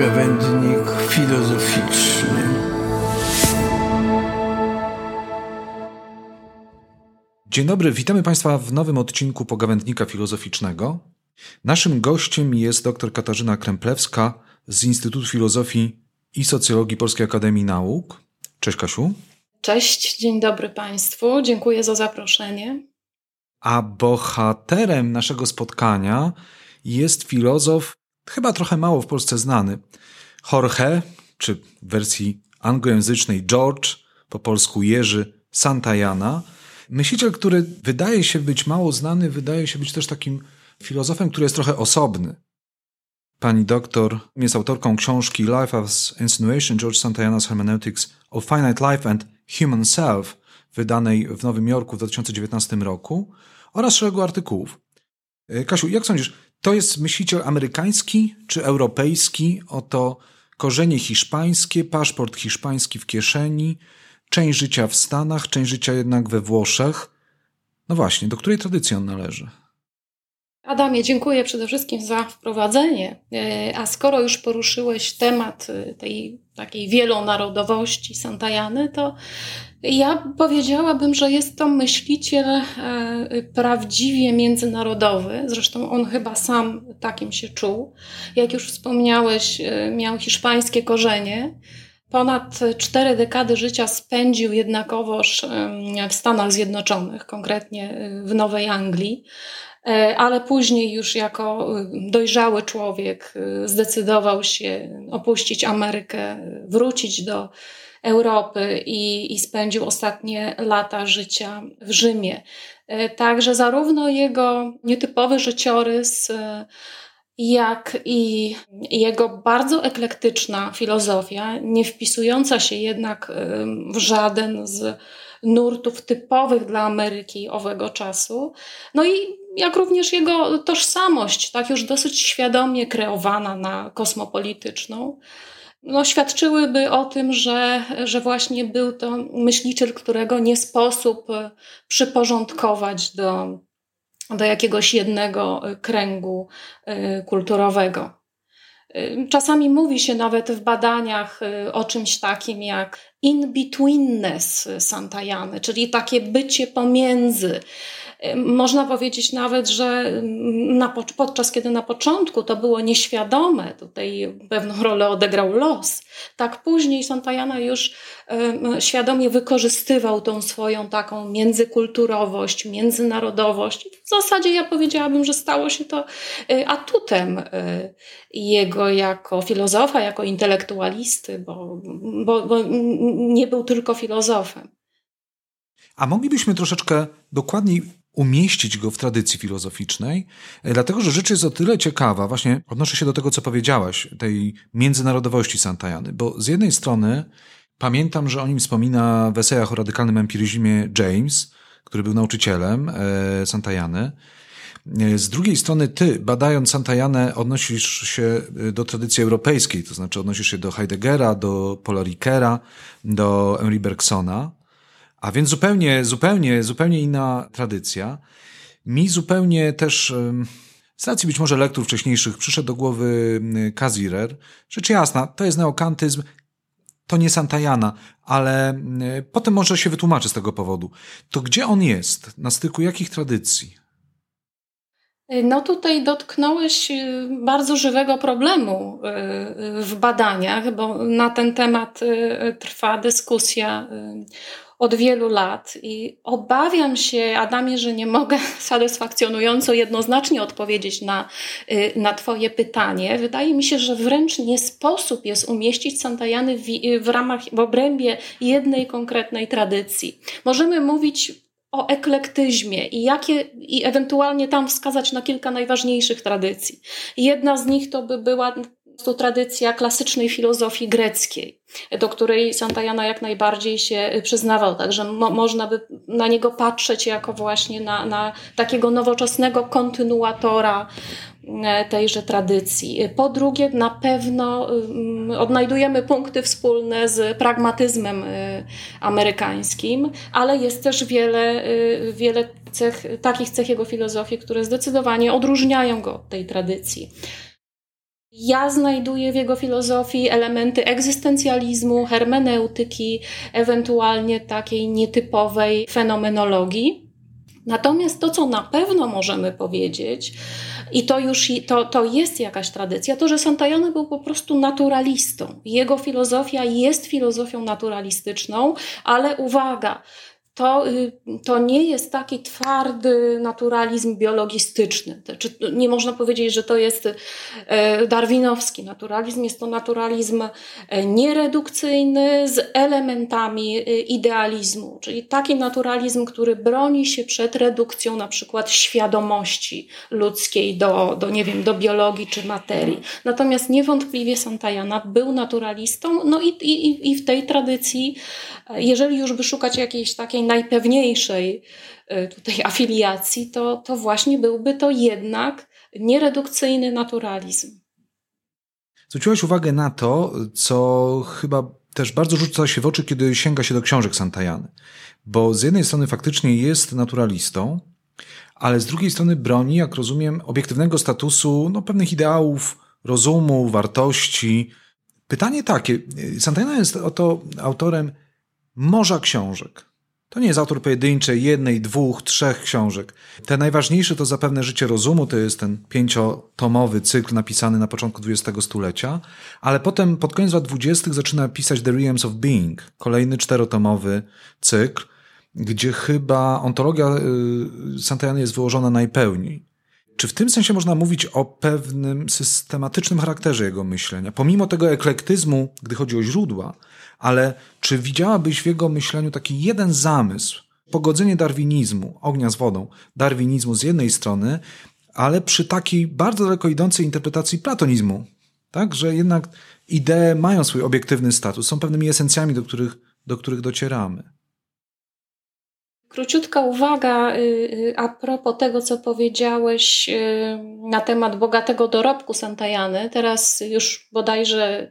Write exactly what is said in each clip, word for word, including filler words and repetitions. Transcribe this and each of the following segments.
gawędnik filozoficzny. Dzień dobry, witamy Państwa w nowym odcinku Pogawędnika Filozoficznego. Naszym gościem jest dr Katarzyna Kremplewska z Instytutu Filozofii i Socjologii Polskiej Akademii Nauk. Cześć Kasiu. Cześć, dzień dobry Państwu, dziękuję za zaproszenie. A bohaterem naszego spotkania jest filozof, chyba trochę mało w Polsce znany, Jorge, czy w wersji anglojęzycznej George, po polsku Jerzy Santayana. Myśliciel, który wydaje się być mało znany, wydaje się być też takim filozofem, który jest trochę osobny. Pani doktor jest autorką książki Life as Insinuation, George Santayana's Hermeneutics of Finite Life and Human Self, wydanej w Nowym Jorku w dwa tysiące dziewiętnastym roku, oraz szeregu artykułów. Kasiu, jak sądzisz, to jest myśliciel amerykański czy europejski? Oto korzenie hiszpańskie, paszport hiszpański w kieszeni, część życia w Stanach, część życia jednak we Włoszech. No właśnie, do której tradycji on należy? Adamie, dziękuję przede wszystkim za wprowadzenie, a skoro już poruszyłeś temat tej takiej wielonarodowości Santayany, to ja powiedziałabym, że jest to myśliciel prawdziwie międzynarodowy, zresztą on chyba sam takim się czuł. Jak już wspomniałeś, miał hiszpańskie korzenie. Ponad cztery dekady życia spędził jednakowoż w Stanach Zjednoczonych, konkretnie w Nowej Anglii, ale później już jako dojrzały człowiek zdecydował się opuścić Amerykę, wrócić do Europy i, i spędził ostatnie lata życia w Rzymie. Także zarówno jego nietypowy życiorys, jak i jego bardzo eklektyczna filozofia, nie wpisująca się jednak w żaden z nurtów typowych dla Ameryki owego czasu. No i jak również jego tożsamość, tak już dosyć świadomie kreowana na kosmopolityczną, no świadczyłyby o tym, że, że właśnie był to myśliciel, którego nie sposób przyporządkować do do jakiegoś jednego kręgu kulturowego. Czasami mówi się nawet w badaniach o czymś takim jak in-betweenness Santayany, czyli takie bycie pomiędzy. Można powiedzieć nawet, że na, podczas kiedy na początku to było nieświadome, tutaj pewną rolę odegrał los, tak później Santayana już y, świadomie wykorzystywał tą swoją taką międzykulturowość, międzynarodowość. W zasadzie ja powiedziałabym, że stało się to y, atutem y, jego jako filozofa, jako intelektualisty, bo, bo, bo nie był tylko filozofem. A moglibyśmy troszeczkę dokładniej umieścić go w tradycji filozoficznej, dlatego że rzecz jest o tyle ciekawa, właśnie odnoszę się do tego, co powiedziałaś, tej międzynarodowości Santayany, bo z jednej strony pamiętam, że o nim wspomina w esejach o radykalnym empiryzmie James, który był nauczycielem Santayany. Z drugiej strony ty, badając Santayanę, odnosisz się do tradycji europejskiej, to znaczy odnosisz się do Heideggera, do Paula Ricoeura, do Henri Bergsona. A więc zupełnie, zupełnie, zupełnie inna tradycja. Mi zupełnie też, z racji być może lektur wcześniejszych, przyszedł do głowy Cazirer. Rzecz jasna, to jest neokantyzm, to nie Santayana, ale potem może się wytłumaczy z tego powodu. To gdzie on jest? Na styku jakich tradycji? No tutaj dotknąłeś bardzo żywego problemu w badaniach, bo na ten temat trwa dyskusja od wielu lat i obawiam się, Adamie, że nie mogę satysfakcjonująco jednoznacznie odpowiedzieć na, na twoje pytanie. Wydaje mi się, że wręcz nie sposób jest umieścić Santayany w, w ramach, w obrębie jednej konkretnej tradycji. Możemy mówić o eklektyzmie i, jakie, i ewentualnie tam wskazać na kilka najważniejszych tradycji. Jedna z nich to by była to tradycja klasycznej filozofii greckiej, do której Santayana jak najbardziej się przyznawał. Także mo- można by na niego patrzeć jako właśnie na, na takiego nowoczesnego kontynuatora tejże tradycji. Po drugie, na pewno odnajdujemy punkty wspólne z pragmatyzmem amerykańskim, ale jest też wiele, wiele cech, takich cech jego filozofii, które zdecydowanie odróżniają go od tej tradycji. Ja znajduję w jego filozofii elementy egzystencjalizmu, hermeneutyki, ewentualnie takiej nietypowej fenomenologii. Natomiast to, co na pewno możemy powiedzieć, i to już to, to jest jakaś tradycja, to, że Santayana był po prostu naturalistą. Jego filozofia jest filozofią naturalistyczną, ale uwaga, To, to nie jest taki twardy naturalizm biologistyczny. Czy nie można powiedzieć, że to jest darwinowski naturalizm. Jest to naturalizm nieredukcyjny z elementami idealizmu. Czyli taki naturalizm, który broni się przed redukcją na przykład świadomości ludzkiej do, do, nie wiem, do biologii czy materii. Natomiast niewątpliwie Santayana był naturalistą. No i, i, i w tej tradycji, jeżeli już by szukać jakiejś takiej najpewniejszej tutaj afiliacji, to, to właśnie byłby to jednak nieredukcyjny naturalizm. Zwróciłaś uwagę na to, co chyba też bardzo rzuca się w oczy, kiedy sięga się do książek Santayany. Bo z jednej strony faktycznie jest naturalistą, ale z drugiej strony broni, jak rozumiem, obiektywnego statusu, no, pewnych ideałów, rozumu, wartości. Pytanie takie, Santayana jest oto autorem morza książek. To nie jest autor pojedynczej, jednej, dwóch, trzech książek. Te najważniejsze to zapewne Życie Rozumu, to jest ten pięciotomowy cykl napisany na początku dwudziestego stulecia, ale potem pod koniec lat dwudziestych zaczyna pisać The Realms of Being, kolejny czterotomowy cykl, gdzie chyba ontologia Santayany jest wyłożona najpełniej. Czy w tym sensie można mówić o pewnym systematycznym charakterze jego myślenia? Pomimo tego eklektyzmu, gdy chodzi o źródła, ale czy widziałabyś w jego myśleniu taki jeden zamysł, pogodzenie darwinizmu, ognia z wodą, darwinizmu z jednej strony, ale przy takiej bardzo daleko idącej interpretacji platonizmu, tak, że jednak idee mają swój obiektywny status, są pewnymi esencjami, do których, do których docieramy? Króciutka uwaga a propos tego, co powiedziałeś na temat bogatego dorobku Santayany. Teraz już bodajże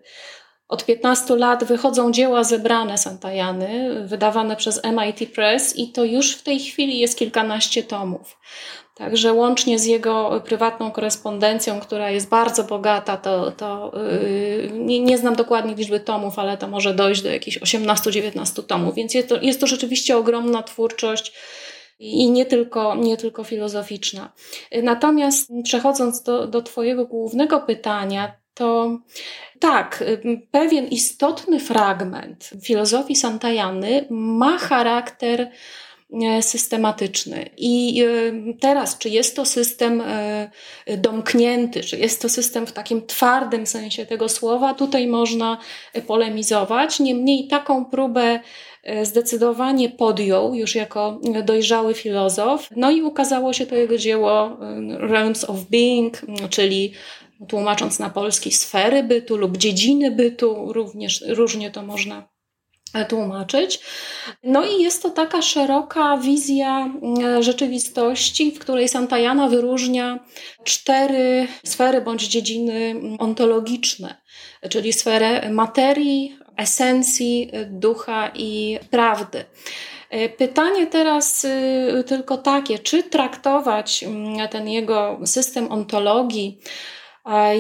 od piętnastu lat wychodzą dzieła zebrane Santayany, wydawane przez M I T Press, i to już w tej chwili jest kilkanaście tomów. Także łącznie z jego prywatną korespondencją, która jest bardzo bogata, to, to yy, nie, nie znam dokładnie liczby tomów, ale to może dojść do jakichś osiemnastu dziewiętnastu tomów. Więc jest to, jest to rzeczywiście ogromna twórczość i nie tylko, nie tylko filozoficzna. Natomiast przechodząc do, do twojego głównego pytania, to tak, pewien istotny fragment filozofii Santayany ma charakter systematyczny. I teraz, czy jest to system domknięty, czy jest to system w takim twardym sensie tego słowa, tutaj można polemizować. Niemniej taką próbę zdecydowanie podjął już jako dojrzały filozof. No i ukazało się to jego dzieło Realms of Being, czyli tłumacząc na polski sfery bytu lub dziedziny bytu, również różnie to można tłumaczyć. No i jest to taka szeroka wizja rzeczywistości, w której Santayana wyróżnia cztery sfery bądź dziedziny ontologiczne, czyli sferę materii, esencji, ducha i prawdy. Pytanie teraz tylko takie, czy traktować ten jego system ontologii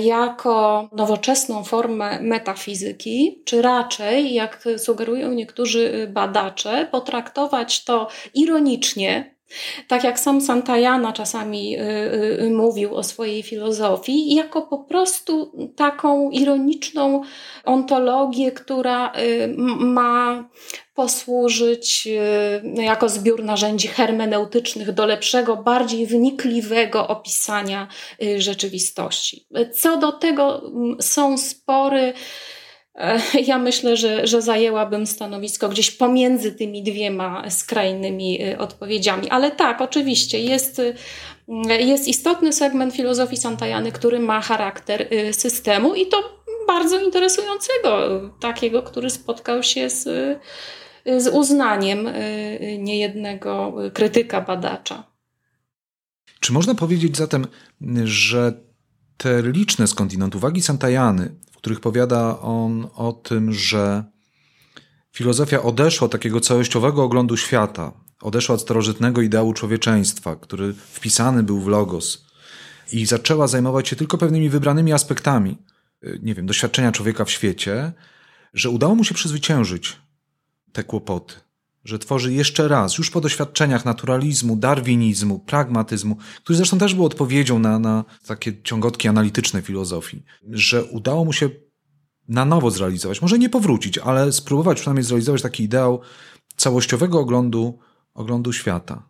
jako nowoczesną formę metafizyki, czy raczej, jak sugerują niektórzy badacze, potraktować to ironicznie, tak jak sam Santayana czasami y, y, mówił o swojej filozofii, jako po prostu taką ironiczną ontologię, która y, ma posłużyć y, jako zbiór narzędzi hermeneutycznych do lepszego, bardziej wnikliwego opisania y, rzeczywistości. Co do tego y, są spory. Ja myślę, że, że zajęłabym stanowisko gdzieś pomiędzy tymi dwiema skrajnymi odpowiedziami. Ale tak, oczywiście jest, jest istotny segment filozofii Santayany, który ma charakter systemu, i to bardzo interesującego, takiego, który spotkał się z, z uznaniem niejednego krytyka, badacza. Czy można powiedzieć zatem, że te liczne skądinąd uwagi Santayany, w których powiada on o tym, że filozofia odeszła od takiego całościowego oglądu świata, odeszła od starożytnego ideału człowieczeństwa, który wpisany był w logos, i zaczęła zajmować się tylko pewnymi wybranymi aspektami nie wiem, doświadczenia człowieka w świecie, że udało mu się przezwyciężyć te kłopoty, że tworzy jeszcze raz, już po doświadczeniach naturalizmu, darwinizmu, pragmatyzmu, który zresztą też był odpowiedzią na, na takie ciągotki analityczne filozofii, że udało mu się na nowo zrealizować, może nie powrócić, ale spróbować przynajmniej zrealizować taki ideał całościowego oglądu, oglądu świata.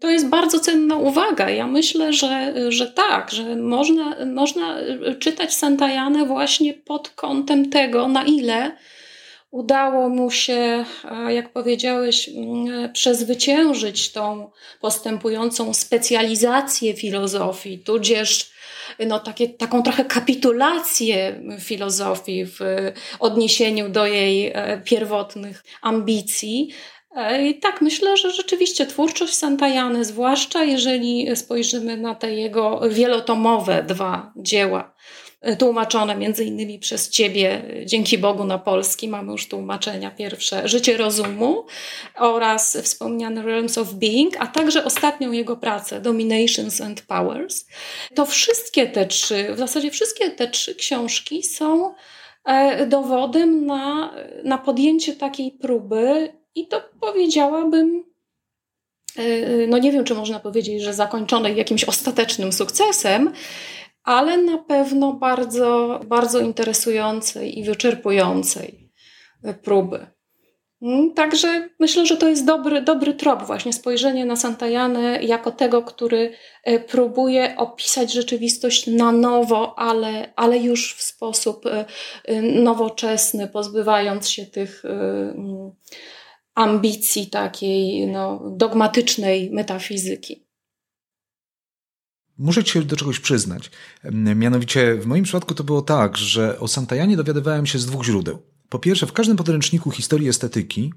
To jest bardzo cenna uwaga. Ja myślę, że, że tak, że można, można czytać Santayanę właśnie pod kątem tego, na ile udało mu się, jak powiedziałeś, przezwyciężyć tą postępującą specjalizację filozofii, tudzież no, takie, taką trochę kapitulację filozofii w odniesieniu do jej pierwotnych ambicji. I tak, myślę, że rzeczywiście twórczość Santayany, zwłaszcza jeżeli spojrzymy na te jego wielotomowe dwa dzieła, tłumaczone między innymi przez ciebie, dzięki Bogu, na polski, mamy już tłumaczenia pierwsze, Życie Rozumu oraz wspomniane Realms of Being, a także ostatnią jego pracę, Dominations and Powers. To wszystkie te trzy, w zasadzie wszystkie te trzy książki są dowodem na, na podjęcie takiej próby. I to powiedziałabym, no nie wiem, czy można powiedzieć, że zakończone jakimś ostatecznym sukcesem, ale na pewno bardzo, bardzo interesującej i wyczerpującej próby. Także myślę, że to jest dobry, dobry trop, właśnie spojrzenie na Santayanę jako tego, który próbuje opisać rzeczywistość na nowo, ale, ale już w sposób nowoczesny, pozbywając się tych ambicji takiej no, dogmatycznej metafizyki. Muszę ci się do czegoś przyznać. Mianowicie w moim przypadku to było tak, że o Santayanie dowiadywałem się z dwóch źródeł. Po pierwsze, w każdym podręczniku historii estetyki,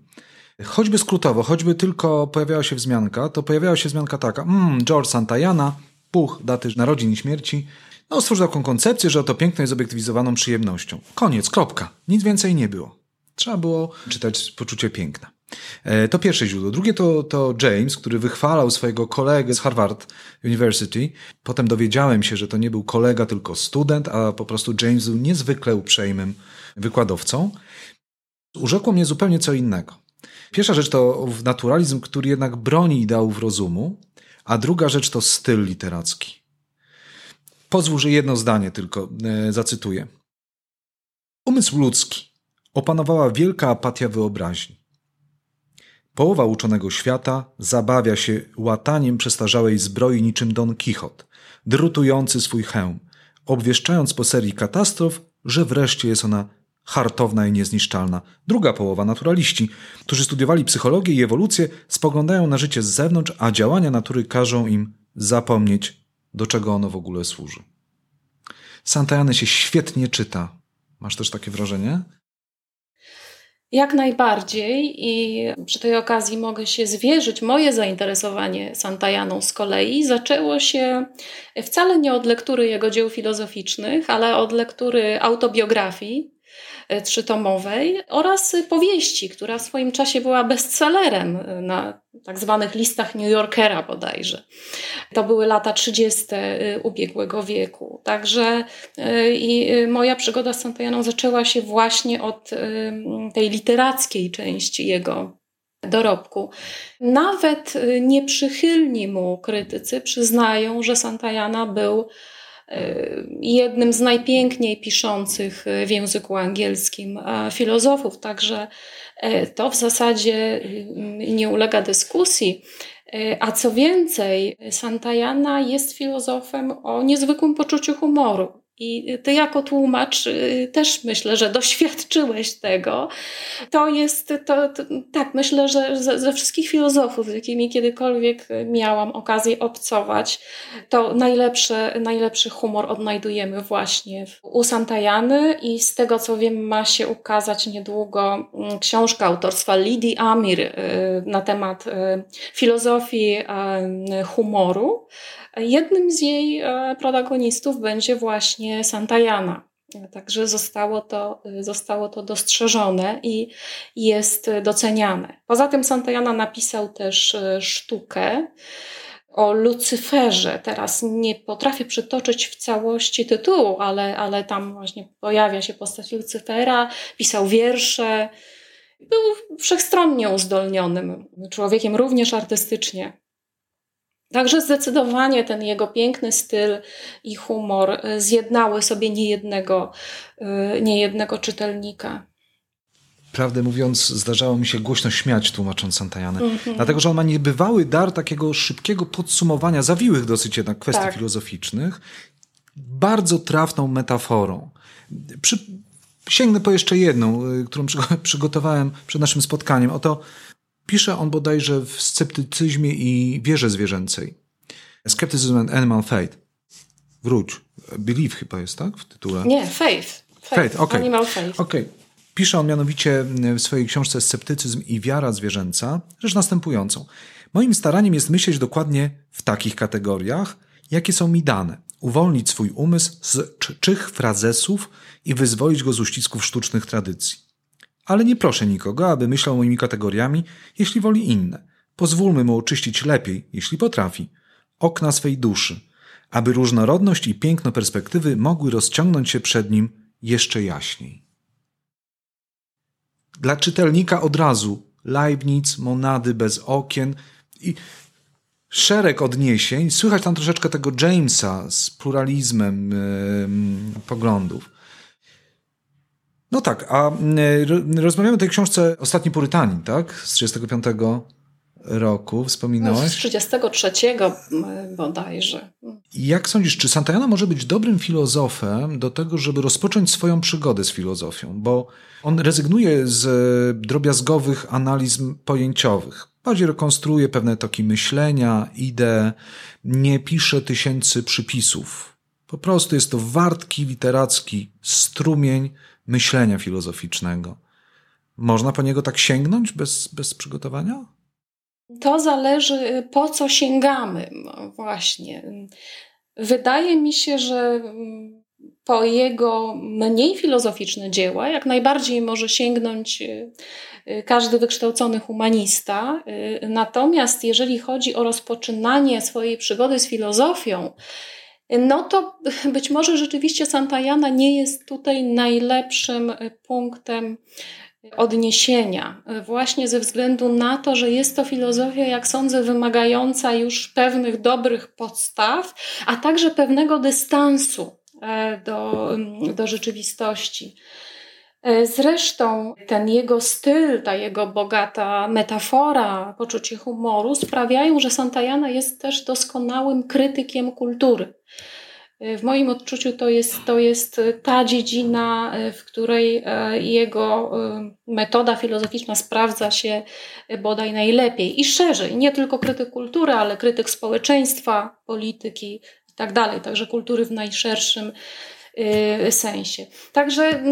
choćby skrótowo, choćby tylko pojawiała się wzmianka, to pojawiała się wzmianka taka, mmm, George Santayana, puch, daty narodzin i śmierci, no stworzył taką koncepcję, że oto piękno jest obiektywizowaną przyjemnością. Koniec, kropka. Nic więcej nie było. Trzeba było czytać Poczucie Piękna. To pierwsze źródło. Drugie to, to James, który wychwalał swojego kolegę z Harvard University. Potem dowiedziałem się, że to nie był kolega, tylko student, a po prostu James był niezwykle uprzejmym wykładowcą. Urzekło mnie zupełnie co innego. Pierwsza rzecz to naturalizm, który jednak broni ideałów rozumu, a druga rzecz to styl literacki. Pozwól, że jedno zdanie tylko e, zacytuję. Umysł ludzki opanowała wielka apatia wyobraźni. Połowa uczonego świata zabawia się łataniem przestarzałej zbroi niczym Don Kichot, drutujący swój hełm, obwieszczając po serii katastrof, że wreszcie jest ona hartowna i niezniszczalna. Druga połowa, naturaliści, którzy studiowali psychologię i ewolucję, spoglądają na życie z zewnątrz, a działania natury każą im zapomnieć, do czego ono w ogóle służy. Santayany się świetnie czyta. Masz też takie wrażenie? Jak najbardziej i przy tej okazji mogę się zwierzyć. Moje zainteresowanie Santayaną z kolei zaczęło się wcale nie od lektury jego dzieł filozoficznych, ale od lektury autobiografii trzytomowej oraz powieści, która w swoim czasie była bestsellerem na tak zwanych listach New Yorkera bodajże. To były lata trzydzieste ubiegłego wieku. Także i moja przygoda z Santayaną zaczęła się właśnie od tej literackiej części jego dorobku. Nawet nieprzychylni mu krytycy przyznają, że Santayana był jednym z najpiękniej piszących w języku angielskim filozofów, także to w zasadzie nie ulega dyskusji. A co więcej, Santayana jest filozofem o niezwykłym poczuciu humoru. I ty jako tłumacz też myślę, że doświadczyłeś tego. To jest, to, to tak, myślę, że ze, ze wszystkich filozofów, z jakimi kiedykolwiek miałam okazję obcować, to najlepszy, najlepszy humor odnajdujemy właśnie u Santayany i z tego, co wiem, ma się ukazać niedługo książka autorstwa Lidii Amir na temat filozofii humoru. Jednym z jej protagonistów będzie właśnie Santayana. Także zostało to, zostało to dostrzeżone i jest doceniane. Poza tym Santayana napisał też sztukę, o Lucyferze. Teraz nie potrafię przytoczyć w całości tytułu, ale, ale tam właśnie pojawia się postać Lucyfera, pisał wiersze. Był wszechstronnie uzdolnionym człowiekiem, również artystycznie. Także zdecydowanie ten jego piękny styl i humor zjednały sobie niejednego, niejednego czytelnika. Prawdę mówiąc, zdarzało mi się głośno śmiać tłumacząc Santayanę. Mm-hmm. Dlatego, że on ma niebywały dar takiego szybkiego podsumowania, zawiłych dosyć jednak kwestii tak. filozoficznych, bardzo trafną metaforą. Przy... Sięgnę po jeszcze jedną, którą przygotowałem przed naszym spotkaniem. Oto pisze on bodajże w Sceptycyzmie i wierze zwierzęcej. Skepticism and animal faith. Wróć. Believe chyba jest, tak? W tytule. Nie, faith. Faith, faith. Okay. Animal faith. Okay. Pisze on mianowicie w swojej książce Sceptycyzm i wiara zwierzęca rzecz następującą. Moim staraniem jest myśleć dokładnie w takich kategoriach, jakie są mi dane. Uwolnić swój umysł z czczych frazesów i wyzwolić go z uścisków sztucznych tradycji. Ale nie proszę nikogo, aby myślał moimi kategoriami, jeśli woli inne. Pozwólmy mu oczyścić lepiej, jeśli potrafi, okna swej duszy, aby różnorodność i piękno perspektywy mogły rozciągnąć się przed nim jeszcze jaśniej. Dla czytelnika od razu Leibniz, monady bez okien i... szereg odniesień, słychać tam troszeczkę tego Jamesa z pluralizmem yy, poglądów. No tak, a yy, rozmawiamy o tej książce Ostatni Purytanin, tak? Z trzydziestego piątego roku, wspominałeś? No, z trzydziestego trzeciego bodajże. Jak sądzisz, czy Santayana może być dobrym filozofem do tego, żeby rozpocząć swoją przygodę z filozofią? Bo on rezygnuje z drobiazgowych analiz pojęciowych. Bardziej rekonstruuje pewne toki myślenia, idee, nie pisze tysięcy przypisów. Po prostu jest to wartki literacki strumień myślenia filozoficznego. Można po niego tak sięgnąć bez, bez przygotowania? To zależy, po co sięgamy właśnie. Wydaje mi się, że po jego mniej filozoficzne dzieła jak najbardziej może sięgnąć każdy wykształcony humanista. Natomiast jeżeli chodzi o rozpoczynanie swojej przygody z filozofią, no to być może rzeczywiście Santayana nie jest tutaj najlepszym punktem odniesienia. Właśnie ze względu na to, że jest to filozofia, jak sądzę, wymagająca już pewnych dobrych podstaw, a także pewnego dystansu do, do rzeczywistości. Zresztą ten jego styl, ta jego bogata metafora, poczucie humoru sprawiają, że Santayana jest też doskonałym krytykiem kultury. W moim odczuciu to jest, to jest ta dziedzina, w której jego metoda filozoficzna sprawdza się bodaj najlepiej i szerzej. Nie tylko krytyk kultury, ale krytyk społeczeństwa, polityki i tak dalej. Także kultury w najszerszym sensie. Także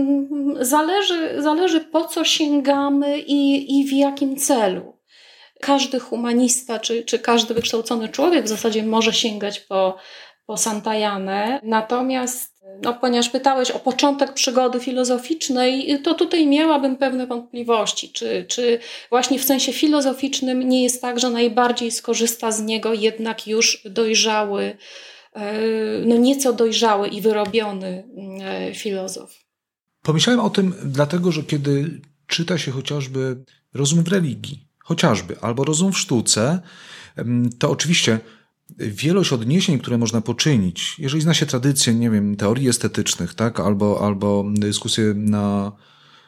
zależy, zależy po co sięgamy i, i w jakim celu. Każdy humanista czy, czy każdy wykształcony człowiek w zasadzie może sięgać po po Santayanę. Natomiast, no, ponieważ pytałeś o początek przygody filozoficznej, to tutaj miałabym pewne wątpliwości. Czy, czy właśnie w sensie filozoficznym nie jest tak, że najbardziej skorzysta z niego jednak już dojrzały, no nieco dojrzały i wyrobiony filozof? Pomyślałem o tym dlatego, że kiedy czyta się chociażby Rozum w religii, chociażby, albo Rozum w sztuce, to oczywiście wielość odniesień, które można poczynić, jeżeli zna się tradycję, nie wiem, teorii estetycznych, tak, albo, albo dyskusję na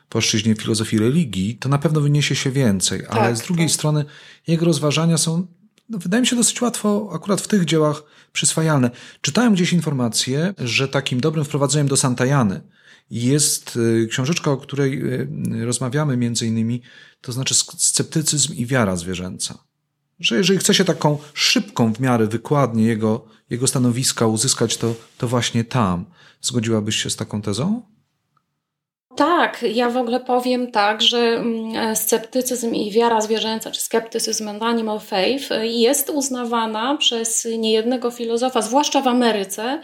płaszczyźnie filozofii religii, to na pewno wyniesie się więcej. Ale tak, z drugiej tak. strony jego rozważania są, no, wydaje mi się, dosyć łatwo akurat w tych dziełach przyswajalne. Czytałem gdzieś informację, że takim dobrym wprowadzeniem do Santayany jest książeczka, o której rozmawiamy między innymi, to znaczy Sceptycyzm i wiara zwierzęca. Że jeżeli chce się taką szybką w miarę wykładnię jego, jego stanowiska uzyskać, to, to właśnie tam. Zgodziłabyś się z taką tezą? Tak, ja w ogóle powiem tak, że sceptycyzm i wiara zwierzęca, czy Skepticism and animal faith jest uznawana przez niejednego filozofa, zwłaszcza w Ameryce,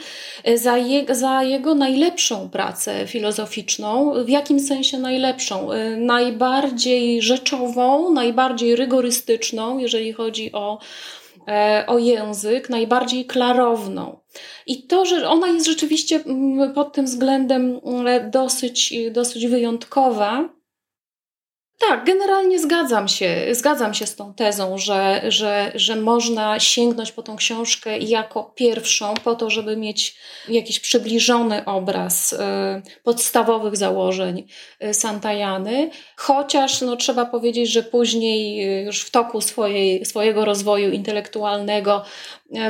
za, je, za jego najlepszą pracę filozoficzną. W jakim sensie najlepszą? Najbardziej rzeczową, najbardziej rygorystyczną, jeżeli chodzi o o język najbardziej klarowną. I to, że ona jest rzeczywiście pod tym względem dosyć, dosyć wyjątkowa. Tak, generalnie zgadzam się, zgadzam się z tą tezą, że, że, że można sięgnąć po tą książkę jako pierwszą po to, żeby mieć jakiś przybliżony obraz y, podstawowych założeń Santayany, chociaż no, trzeba powiedzieć, że później już w toku swojej, swojego rozwoju intelektualnego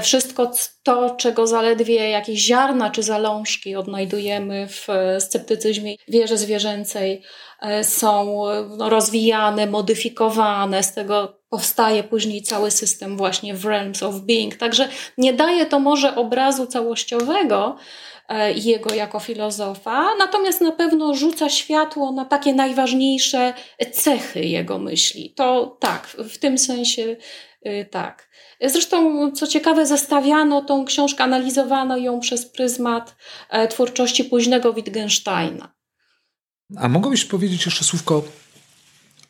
wszystko to, czego zaledwie jakieś ziarna czy zalążki odnajdujemy w sceptycyzmie i wierze zwierzęcej, są no, rozwijane, modyfikowane, z tego powstaje później cały system właśnie w Realms of Being. Także nie daje to może obrazu całościowego jego jako filozofa, natomiast na pewno rzuca światło na takie najważniejsze cechy jego myśli. To tak, w tym sensie tak. Zresztą, co ciekawe, zestawiano tą książkę, analizowano ją przez pryzmat twórczości późnego Wittgensteina. A mogłabyś powiedzieć jeszcze słówko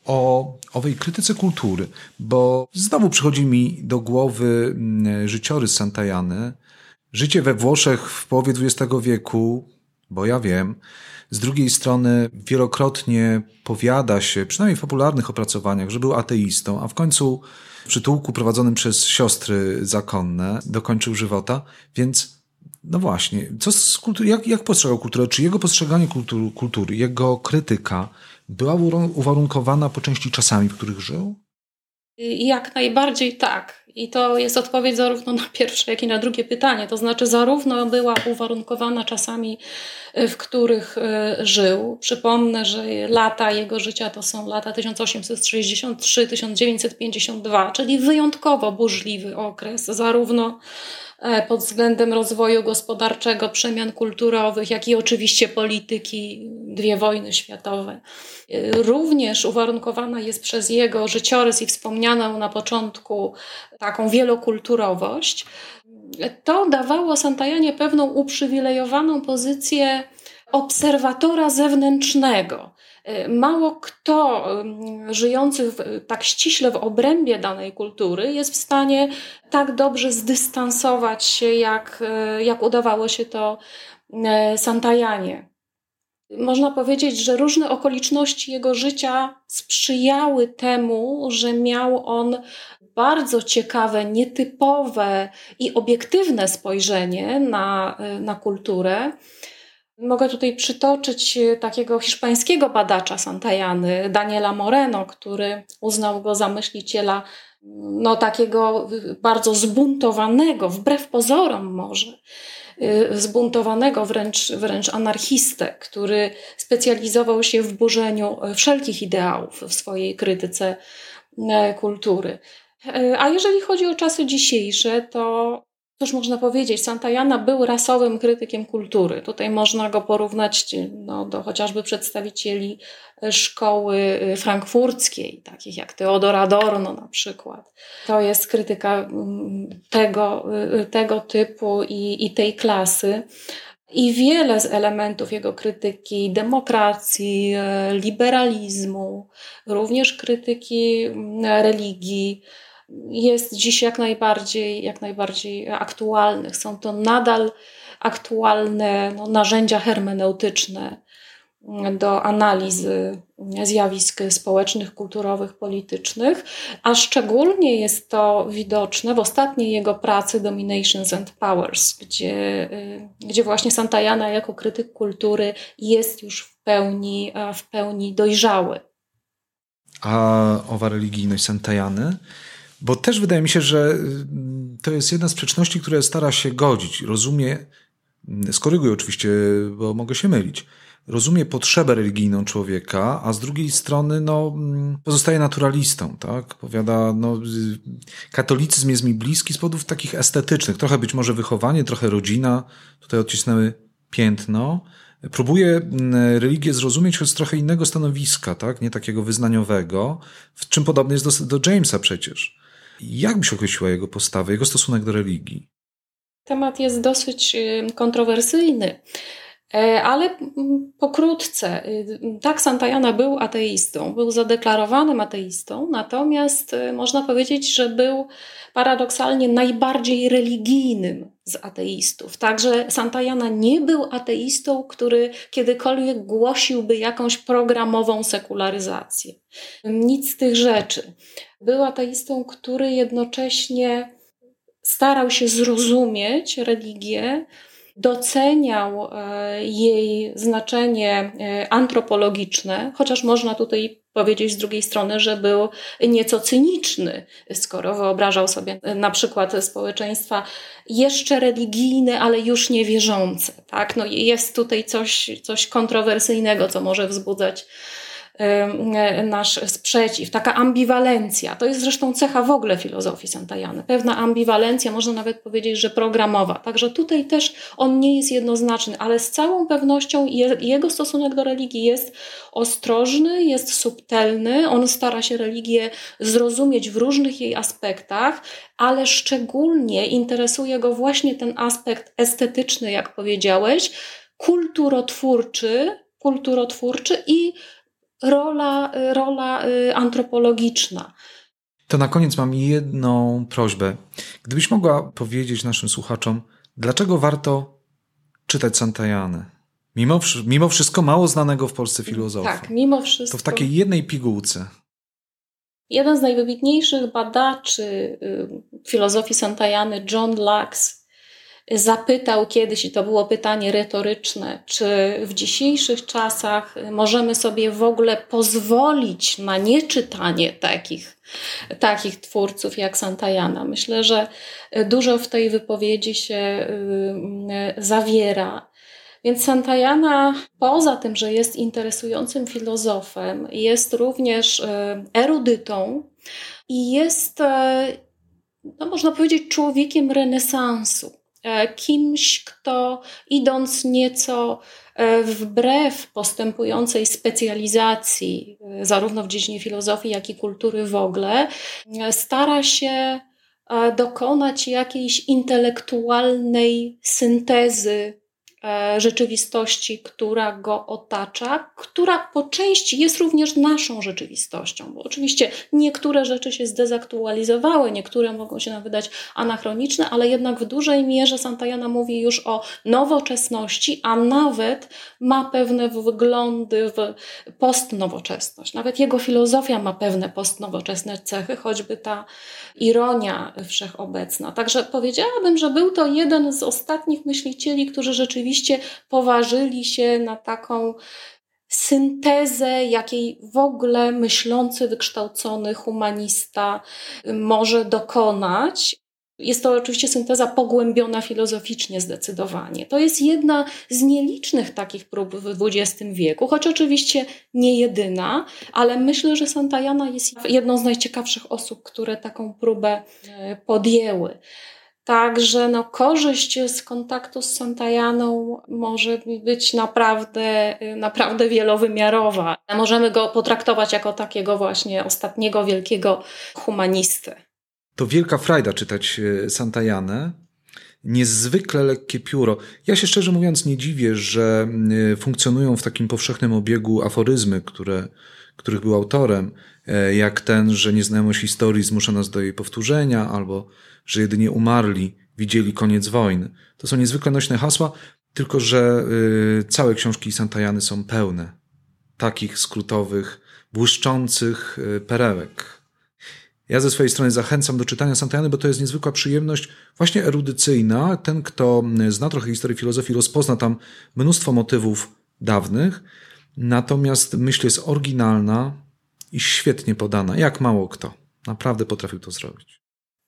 o owej krytyce kultury, bo znowu przychodzi mi do głowy życiorys Santayany. Życie we Włoszech w połowie dwudziestego wieku, bo ja wiem, z drugiej strony wielokrotnie powiada się, przynajmniej w popularnych opracowaniach, że był ateistą, a w końcu w przytułku prowadzonym przez siostry zakonne dokończył żywota, więc... No właśnie, co z kultury, jak, jak postrzegał kulturę? Czy jego postrzeganie kultur, kultury, jego krytyka była uwarunkowana po części czasami, w których żył? Jak najbardziej tak. I to jest odpowiedź zarówno na pierwsze, jak i na drugie pytanie. To znaczy zarówno była uwarunkowana czasami, w których żył. Przypomnę, że lata jego życia to są lata tysiąc osiemset sześćdziesiąt trzy do tysiąc dziewięćset pięćdziesiąt dwa, czyli wyjątkowo burzliwy okres, zarówno pod względem rozwoju gospodarczego, przemian kulturowych, jak i oczywiście polityki, dwie wojny światowe. Również uwarunkowana jest przez jego życiorys i wspomnianą na początku taką wielokulturowość. To dawało Santayanie pewną uprzywilejowaną pozycję obserwatora zewnętrznego. Mało kto żyjący w, tak ściśle w obrębie danej kultury jest w stanie tak dobrze zdystansować się, jak, jak udawało się to Santayanie. Można powiedzieć, że różne okoliczności jego życia sprzyjały temu, że miał on bardzo ciekawe, nietypowe i obiektywne spojrzenie na, na kulturę. Mogę tutaj przytoczyć takiego hiszpańskiego badacza Santayany, Daniela Moreno, który uznał go za myśliciela no, takiego bardzo zbuntowanego, wbrew pozorom może, zbuntowanego wręcz, wręcz anarchistę, który specjalizował się w burzeniu wszelkich ideałów w swojej krytyce kultury. A jeżeli chodzi o czasy dzisiejsze, to cóż można powiedzieć, Santayana był rasowym krytykiem kultury. Tutaj można go porównać no, do chociażby przedstawicieli szkoły frankfurckiej, takich jak Theodor Adorno na przykład. To jest krytyka tego, tego typu i, i tej klasy. I wiele z elementów jego krytyki demokracji, liberalizmu, również krytyki religii, jest dziś jak najbardziej, jak najbardziej aktualnych. Są to nadal aktualne no, narzędzia hermeneutyczne do analizy zjawisk społecznych, kulturowych, politycznych, a szczególnie jest to widoczne w ostatniej jego pracy Dominations and Powers, gdzie, gdzie właśnie Santayana jako krytyk kultury jest już w pełni, w pełni dojrzały. A owa religijność Santayany? Bo też wydaje mi się, że to jest jedna z sprzeczności, które stara się godzić. Rozumie, skoryguję oczywiście, bo mogę się mylić, rozumie potrzebę religijną człowieka, a z drugiej strony no, pozostaje naturalistą. Tak? Powiada, no, katolicyzm jest mi bliski z powodów takich estetycznych. Trochę być może wychowanie, trochę rodzina. Tutaj odcisnęły piętno. Próbuje religię zrozumieć z trochę innego stanowiska, tak? Nie takiego wyznaniowego, w czym podobny jest do, do Jamesa przecież. Jak byś określiła jego postawę, jego stosunek do religii? Temat jest dosyć kontrowersyjny. Ale pokrótce, tak, Santayana był ateistą, był zadeklarowanym ateistą, natomiast można powiedzieć, że był paradoksalnie najbardziej religijnym z ateistów. Także Santayana nie był ateistą, który kiedykolwiek głosiłby jakąś programową sekularyzację. Nic z tych rzeczy. Był ateistą, który jednocześnie starał się zrozumieć religię, doceniał jej znaczenie antropologiczne, chociaż można tutaj powiedzieć z drugiej strony, że był nieco cyniczny, skoro wyobrażał sobie na przykład społeczeństwa jeszcze religijne, ale już niewierzące. Tak? No jest tutaj coś, coś kontrowersyjnego, co może wzbudzać nasz sprzeciw, taka ambiwalencja. To jest zresztą cecha w ogóle filozofii Santayany. Pewna ambiwalencja, można nawet powiedzieć, że programowa. Także tutaj też on nie jest jednoznaczny, ale z całą pewnością je, jego stosunek do religii jest ostrożny, jest subtelny. On stara się religię zrozumieć w różnych jej aspektach, ale szczególnie interesuje go właśnie ten aspekt estetyczny, jak powiedziałeś, kulturotwórczy, kulturotwórczy i Rola, rola antropologiczna. To na koniec mam jedną prośbę. Gdybyś mogła powiedzieć naszym słuchaczom, dlaczego warto czytać Santayanę? Mimo, mimo wszystko mało znanego w Polsce filozofa. Tak, mimo wszystko. To w takiej jednej pigułce. Jeden z najwybitniejszych badaczy filozofii Santayany, John Lux, zapytał kiedyś, i to było pytanie retoryczne, czy w dzisiejszych czasach możemy sobie w ogóle pozwolić na nieczytanie takich, takich twórców jak Santayana. Myślę, że dużo w tej wypowiedzi się zawiera. Więc Santayana, poza tym, że jest interesującym filozofem, jest również erudytą i jest, no można powiedzieć, człowiekiem renesansu. Kimś, kto idąc nieco wbrew postępującej specjalizacji zarówno w dziedzinie filozofii, jak i kultury w ogóle, stara się dokonać jakiejś intelektualnej syntezy rzeczywistości, która go otacza, która po części jest również naszą rzeczywistością, bo oczywiście niektóre rzeczy się zdezaktualizowały, niektóre mogą się nam wydać anachroniczne, ale jednak w dużej mierze Santayana mówi już o nowoczesności, a nawet ma pewne wglądy w postnowoczesność. Nawet jego filozofia ma pewne postnowoczesne cechy, choćby ta ironia wszechobecna. Także powiedziałabym, że był to jeden z ostatnich myślicieli, którzy rzeczywiście poważyli się na taką syntezę, jakiej w ogóle myślący, wykształcony humanista może dokonać. Jest to oczywiście synteza pogłębiona filozoficznie zdecydowanie. To jest jedna z nielicznych takich prób w dwudziestym wieku, choć oczywiście nie jedyna, ale myślę, że Santayana jest jedną z najciekawszych osób, które taką próbę podjęły. Także no, korzyść z kontaktu z Santayaną może być naprawdę, naprawdę wielowymiarowa. Możemy go potraktować jako takiego właśnie ostatniego wielkiego humanistę. To wielka frajda czytać Santayanę. Niezwykle lekkie pióro. Ja się szczerze mówiąc nie dziwię, że funkcjonują w takim powszechnym obiegu aforyzmy, które, których był autorem, jak ten, że nieznajomość historii zmusza nas do jej powtórzenia, albo że jedynie umarli widzieli koniec wojny. To są niezwykle nośne hasła, tylko że całe książki Santayany są pełne takich skrótowych, błyszczących perełek. Ja ze swojej strony zachęcam do czytania Santayany, bo to jest niezwykła przyjemność właśnie erudycyjna. Ten, kto zna trochę historii filozofii, rozpozna tam mnóstwo motywów dawnych, natomiast myśl jest oryginalna i świetnie podana, jak mało kto. Naprawdę potrafił to zrobić.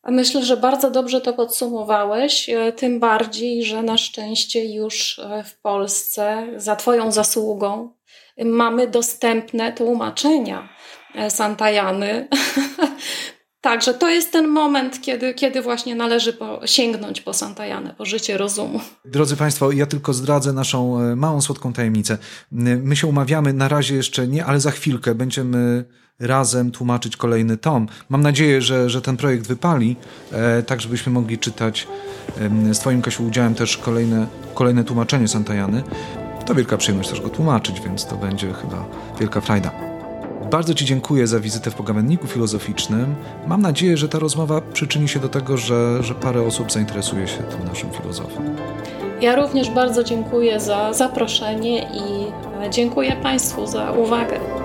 Myślę, że bardzo dobrze to podsumowałeś, tym bardziej, że na szczęście już w Polsce za Twoją zasługą mamy dostępne tłumaczenia Santayany. Także to jest ten moment, kiedy, kiedy właśnie należy po, sięgnąć po Santayanę, po Życie Rozumu. Drodzy Państwo, ja tylko zdradzę naszą małą, słodką tajemnicę. My się umawiamy, na razie jeszcze nie, ale za chwilkę będziemy razem tłumaczyć kolejny tom. Mam nadzieję, że, że ten projekt wypali, e, tak żebyśmy mogli czytać e, z Twoim, Kasiu, udziałem też kolejne, kolejne tłumaczenie Santayany. to wielka przyjemność też go tłumaczyć, więc to będzie chyba wielka frajda. Bardzo Ci dziękuję za wizytę w Pogawędniku Filozoficznym. Mam nadzieję, że ta rozmowa przyczyni się do tego, że, że parę osób zainteresuje się tym naszym filozofem. Ja również bardzo dziękuję za zaproszenie i dziękuję Państwu za uwagę.